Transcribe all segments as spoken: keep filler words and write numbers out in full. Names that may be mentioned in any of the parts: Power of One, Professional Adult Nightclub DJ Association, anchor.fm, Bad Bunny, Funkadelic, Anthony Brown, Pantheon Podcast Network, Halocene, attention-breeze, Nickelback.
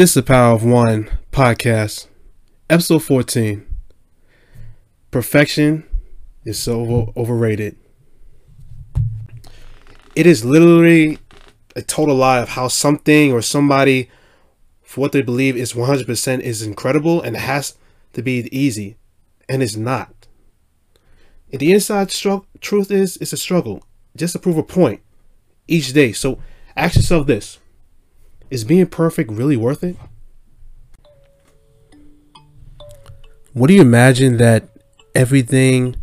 This is the Power of One podcast, episode fourteen. Perfection is so overrated. It is literally a total lie of how something or somebody, for what they believe is one hundred percent, is incredible and has to be easy, and it's not. And the inside stru- truth is, it's a struggle just to prove a point each day. So ask yourself this: is being perfect really worth it? What do you imagine that everything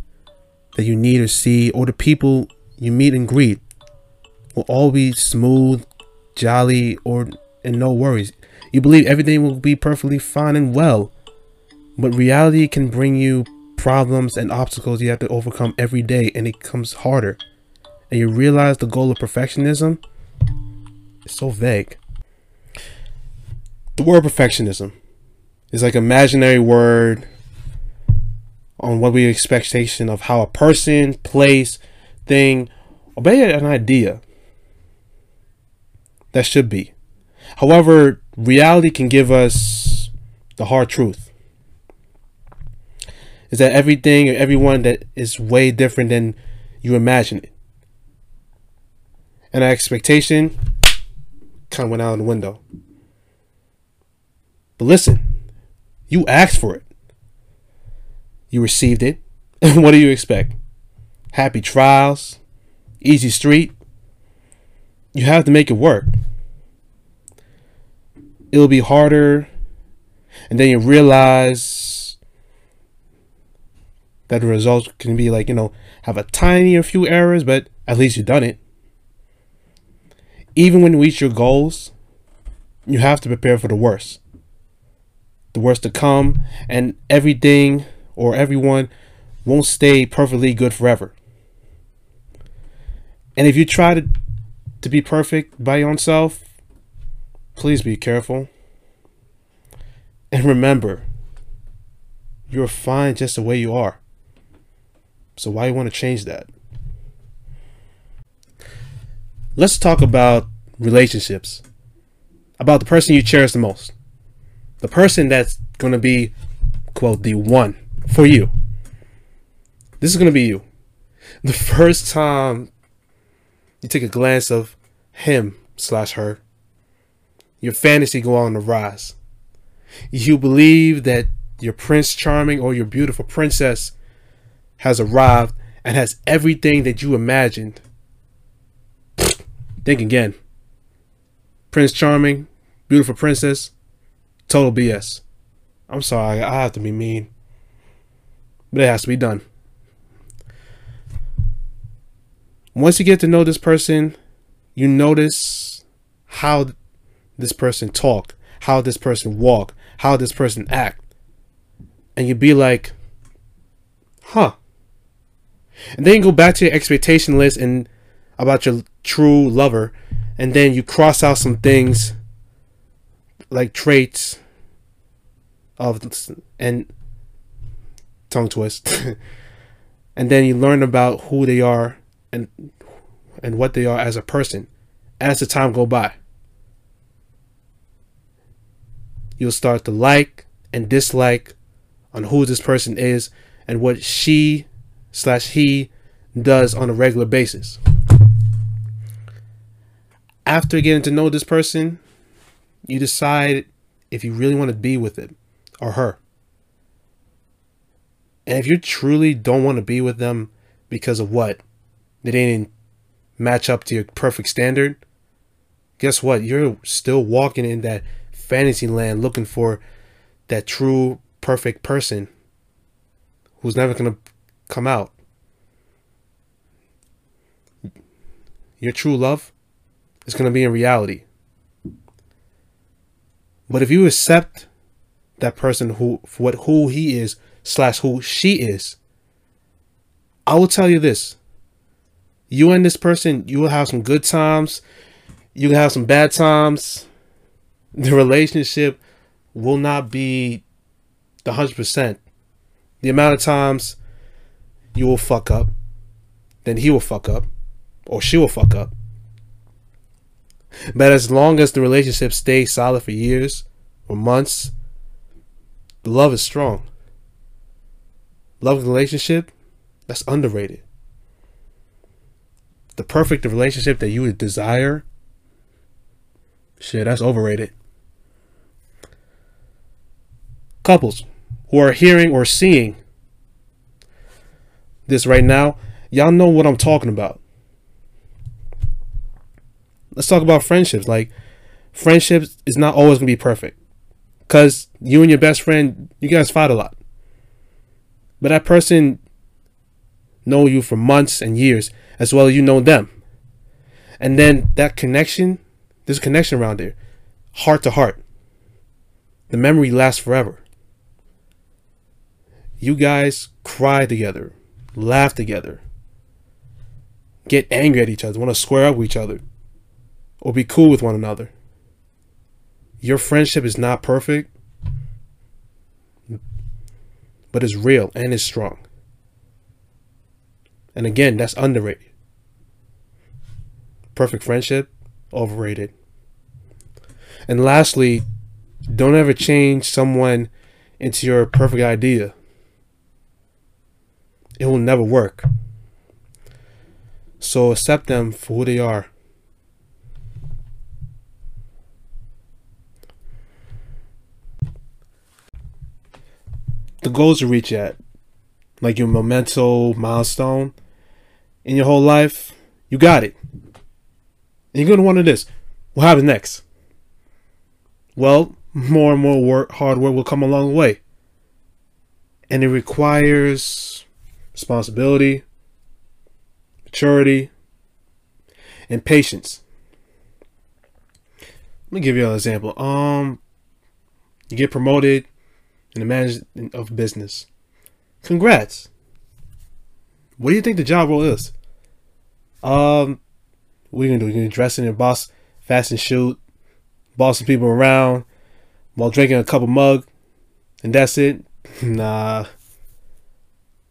that you need or see, or the people you meet and greet, will all be smooth, jolly, or and no worries? You believe everything will be perfectly fine and well, but reality can bring you problems and obstacles you have to overcome every day, and it comes harder, and you realize the goal of perfectionism is so vague. The word perfectionism is like an imaginary word on what we expectation of how a person, place, thing, or maybe an idea that should be. However, reality can give us the hard truth is that everything or everyone that is way different than you imagine it. And our expectation kind of went out the window. But listen, you asked for it. You received it. And what do you expect? Happy trials, easy street. You have to make it work. It'll be harder. And then you realize that the results can be like, you know, have a tiny or few errors, but at least you've done it. Even when you reach your goals, you have to prepare for the worst. The worst to come, and everything or everyone won't stay perfectly good forever. And if you try to, to be perfect by your own self, please be careful. And remember, you're fine just the way you are. So why you want to change that? Let's talk about relationships, about the person you cherish the most, the person that's going to be, quote, the one for you. This is going to be you. The first time you take a glance of him slash her, your fantasy go on the rise. You believe that your Prince Charming or your beautiful princess has arrived and has everything that you imagined. Think again. Prince Charming, beautiful princess, total B S. I'm sorry, I have to be mean, but it has to be done. Once you get to know this person, you notice how this person talk, how this person walk, how this person act, and you'd be like, huh. And then you go back to your expectation list and about your true lover, and then you cross out some things like traits of and tongue twist and then you learn about who they are and and what they are as a person. As the time go by, you'll start to like and dislike on who this person is and what she slash he does on a regular basis. After getting to know this person, you decide if you really want to be with him or her. And if you truly don't want to be with them because of what? They didn't match up to your perfect standard. Guess what? You're still walking in that fantasy land looking for that true perfect person who's never going to come out. Your true love is going to be in reality. But if you accept that person who for what who he is slash who she is, I will tell you this: you and this person, you will have some good times, you can have some bad times. The relationship will not be the one hundred percent. The amount of times you will fuck up, then he will fuck up, or she will fuck up. But as long as the relationship stays solid for years, or months, the love is strong. Love and relationship, that's underrated. The perfect relationship that you would desire, shit, that's overrated. Couples who are hearing or seeing this right now, y'all know what I'm talking about. Let's talk about friendships. Like, friendships is not always gonna be perfect, because you and your best friend, you guys fight a lot, but that person know you for months and years, as well as you know them, and then that connection, there's a connection around there, heart to heart. The memory lasts forever. You guys cry together, laugh together, get angry at each other, want to square up with each other, or be cool with one another. Your friendship is not perfect, but it's real and it's strong. And again, that's underrated. Perfect friendship, overrated. And lastly, don't ever change someone into your perfect idea. It will never work. So accept them for who they are. The goals to reach at, like your memento, milestone in your whole life, you got it. And you're gonna wonder this: what happens next? Well, more and more work, hard work will come along the way, and it requires responsibility, maturity, and patience. Let me give you an example. Um, you get promoted in the management of business. Congrats. What do you think the job role is? Um, what are you gonna do? You're gonna dress in your boss fast and shoot, boss some people around while drinking a cup of mug, and that's it? Nah,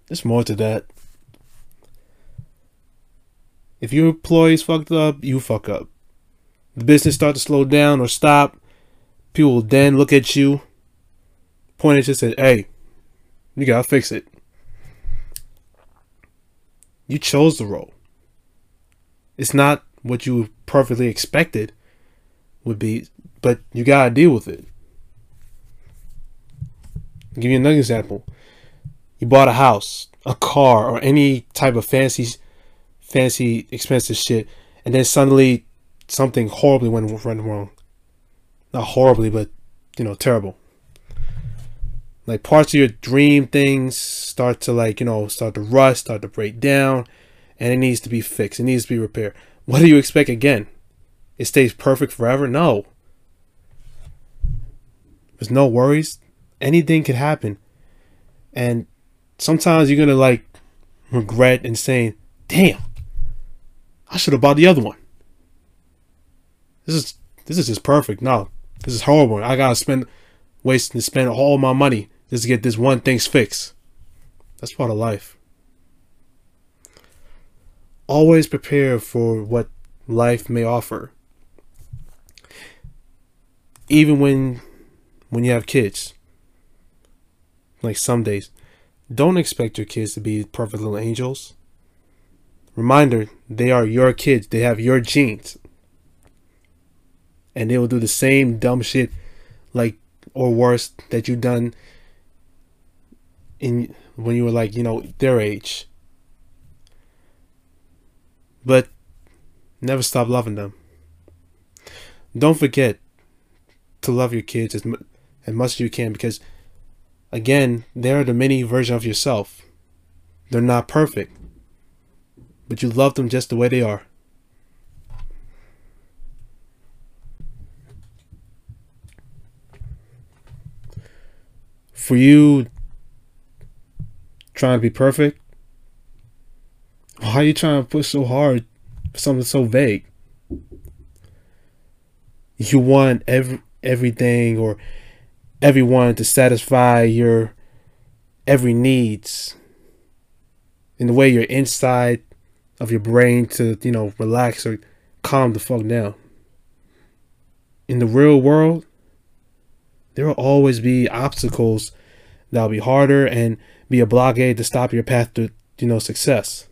there's more to that. If your employees fucked up, you fuck up. The business start to slow down or stop. People will then look at you, point at you, say, "Hey, you gotta fix it." You chose the role. It's not what you perfectly expected would be, but you gotta deal with it. I'll give you another example. You bought a house, a car, or any type of fancy, fancy, expensive shit, and then suddenly something horribly went wrong. Not horribly, but, you know, terrible. Like, parts of your dream things start to, like, you know, start to rust, start to break down, and it needs to be fixed. It needs to be repaired. What do you expect again? It stays perfect forever? No. There's no worries. Anything could happen. And sometimes you're going to, like, regret and saying, "Damn, I should have bought the other one. This is, this is just perfect. No, this is horrible. I got to spend, wasting to spend all my money just to get this one thing fixed." That's part of life. Always prepare for what life may offer. Even when when you have kids, like some days, don't expect your kids to be perfect little angels. Reminder, they are your kids. They have your genes. And they will do the same dumb shit, like, or worse, that you done in when you were, like, you know, their age. But never stop loving them. Don't forget to love your kids as, mu as much as you can, because again, they're the mini version of yourself. They're not perfect, but you love them just the way they are. For you trying to be perfect, why are you trying to push so hard for something so vague? You want every everything or everyone to satisfy your every needs in the way your inside of your brain to, you know, relax or calm the fuck down. In the real world, There will always be obstacles that'll be harder and be a blockade to stop your path to, you know, success.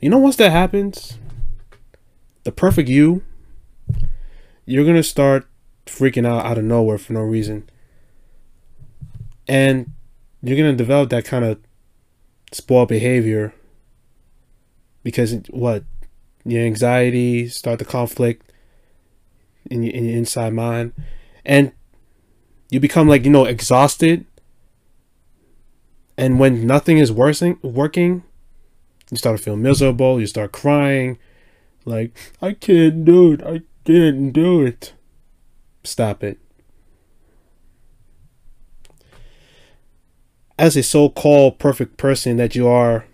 You know, once that happens, the perfect you, you're going to start freaking out out of nowhere for no reason. And you're going to develop that kind of spoiled behavior because what? Your anxiety, start the conflict in your, in your inside mind. And you become like, you know, exhausted. And when nothing is working, working, you start to feel miserable. You start crying. Like, I can't do it. I can't do it. Stop it. As a so-called perfect person that you are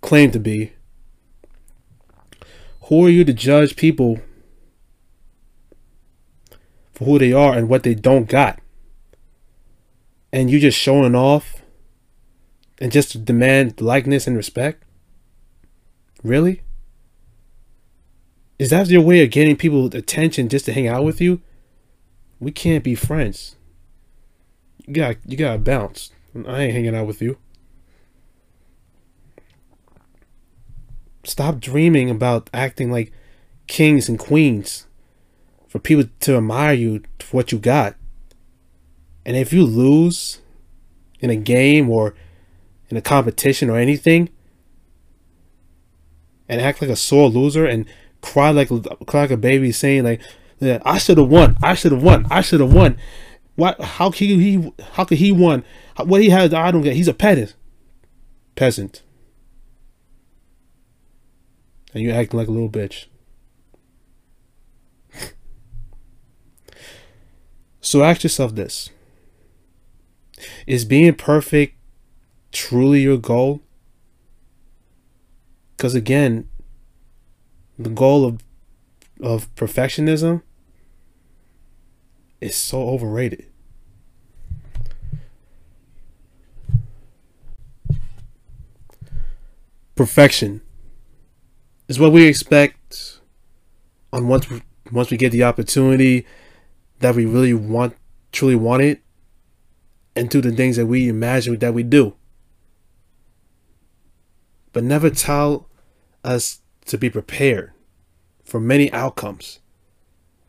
claimed to be, who are you to judge people for who they are and what they don't got? And you just showing off and just demand likeness and respect? Really? Is that your way of getting people's attention just to hang out with you? We can't be friends. You gotta, you gotta bounce. I ain't hanging out with you. Stop dreaming about acting like kings and queens for people to admire you for what you got. And if you lose in a game or in a competition or anything and act like a sore loser and cry like, cry like a baby saying like, I should have won, I should have won, I should have won. What? How could he? How could he won? What he has, I don't get. He's a peasant. Peasant. And you're acting like a little bitch. So ask yourself this: is being perfect truly your goal? Because again, the goal of of perfectionism is so overrated. Perfection is what we expect on once we, once we get the opportunity that we really want, truly want it, and do the things that we imagine that we do. But never tell us to be prepared for many outcomes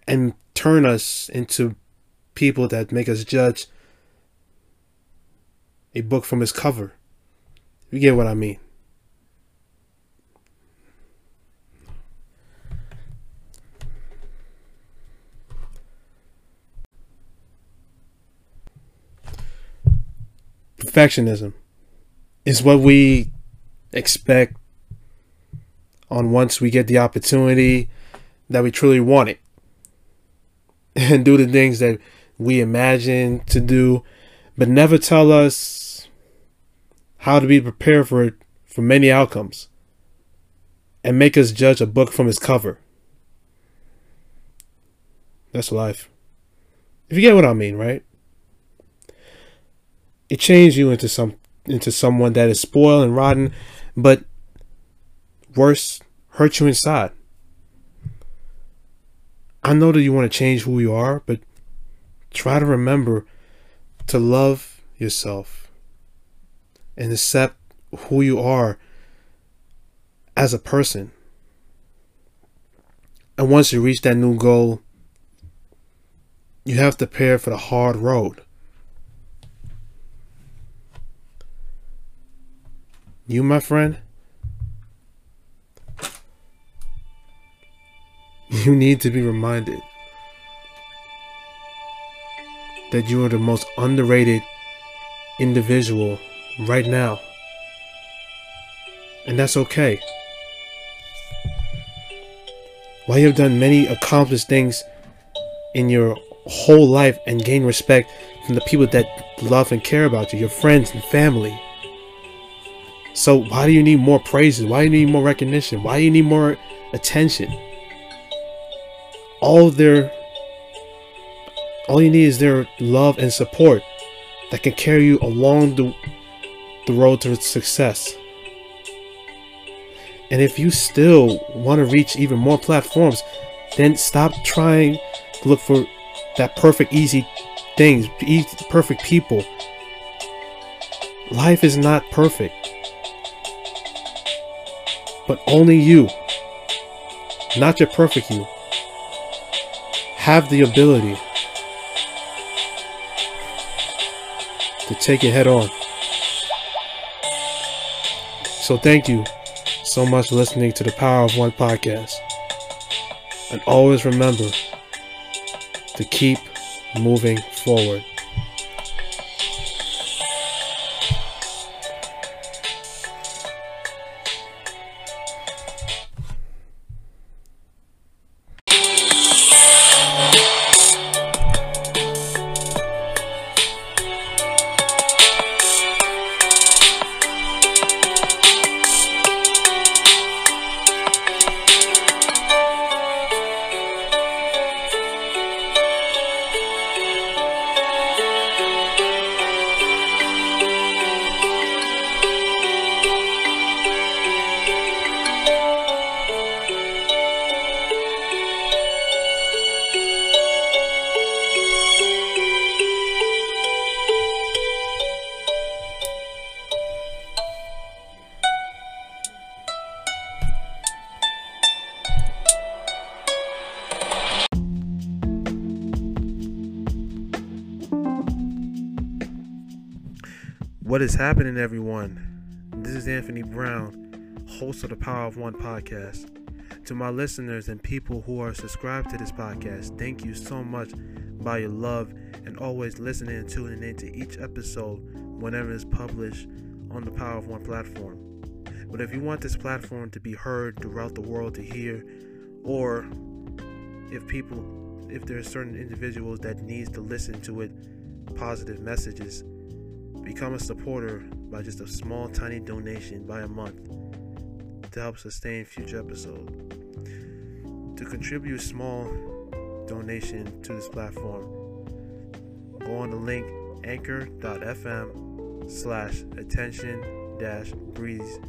and turn us into people that make us judge a book from its cover. You get what I mean? Perfectionism is what we expect on once we get the opportunity that we truly want it and do the things that we imagine to do, but never tell us how to be prepared for it, for many outcomes, and make us judge a book from its cover. That's life. If you get what I mean, right? It changed you into some into someone that is spoiled and rotten, but worse, hurt you inside. I know that you want to change who you are, but try to remember to love yourself and accept who you are as a person. And once you reach that new goal, you have to prepare for the hard road. You, my friend, you need to be reminded that you are the most underrated individual right now. And that's okay. While you have done many accomplished things in your whole life and gained respect from the people that love and care about you, your friends and family, so why do you need more praises? Why do you need more recognition? Why do you need more attention? All their, all you need is their love and support that can carry you along the, the road to success. And if you still want to reach even more platforms, then stop trying to look for that perfect, easy things, perfect people. Life is not perfect, but only you, not your perfect you, have the ability to take it head on. So thank you so much for listening to the Power of One podcast. And always remember to keep moving forward. What is happening, everyone? This is Anthony Brown, host of the Power of One podcast. To my listeners and people who are subscribed to this podcast, thank you so much by your love and always listening and tuning in to each episode whenever it's published on the Power of One platform. But if you want this platform to be heard throughout the world to hear, or if people, if there are certain individuals that needs to listen to it, positive messages, become a supporter by just a small, tiny donation by a month to help sustain future episodes. To contribute a small donation to this platform, go on the link anchor dot f m slash attention dash breeze,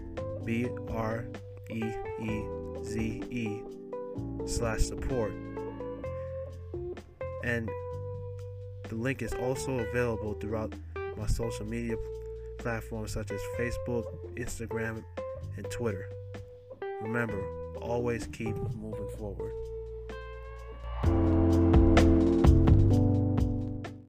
B R E E Z E, slash support. And the link is also available throughout my social media platforms such as Facebook, Instagram, and Twitter. Remember, always keep moving forward.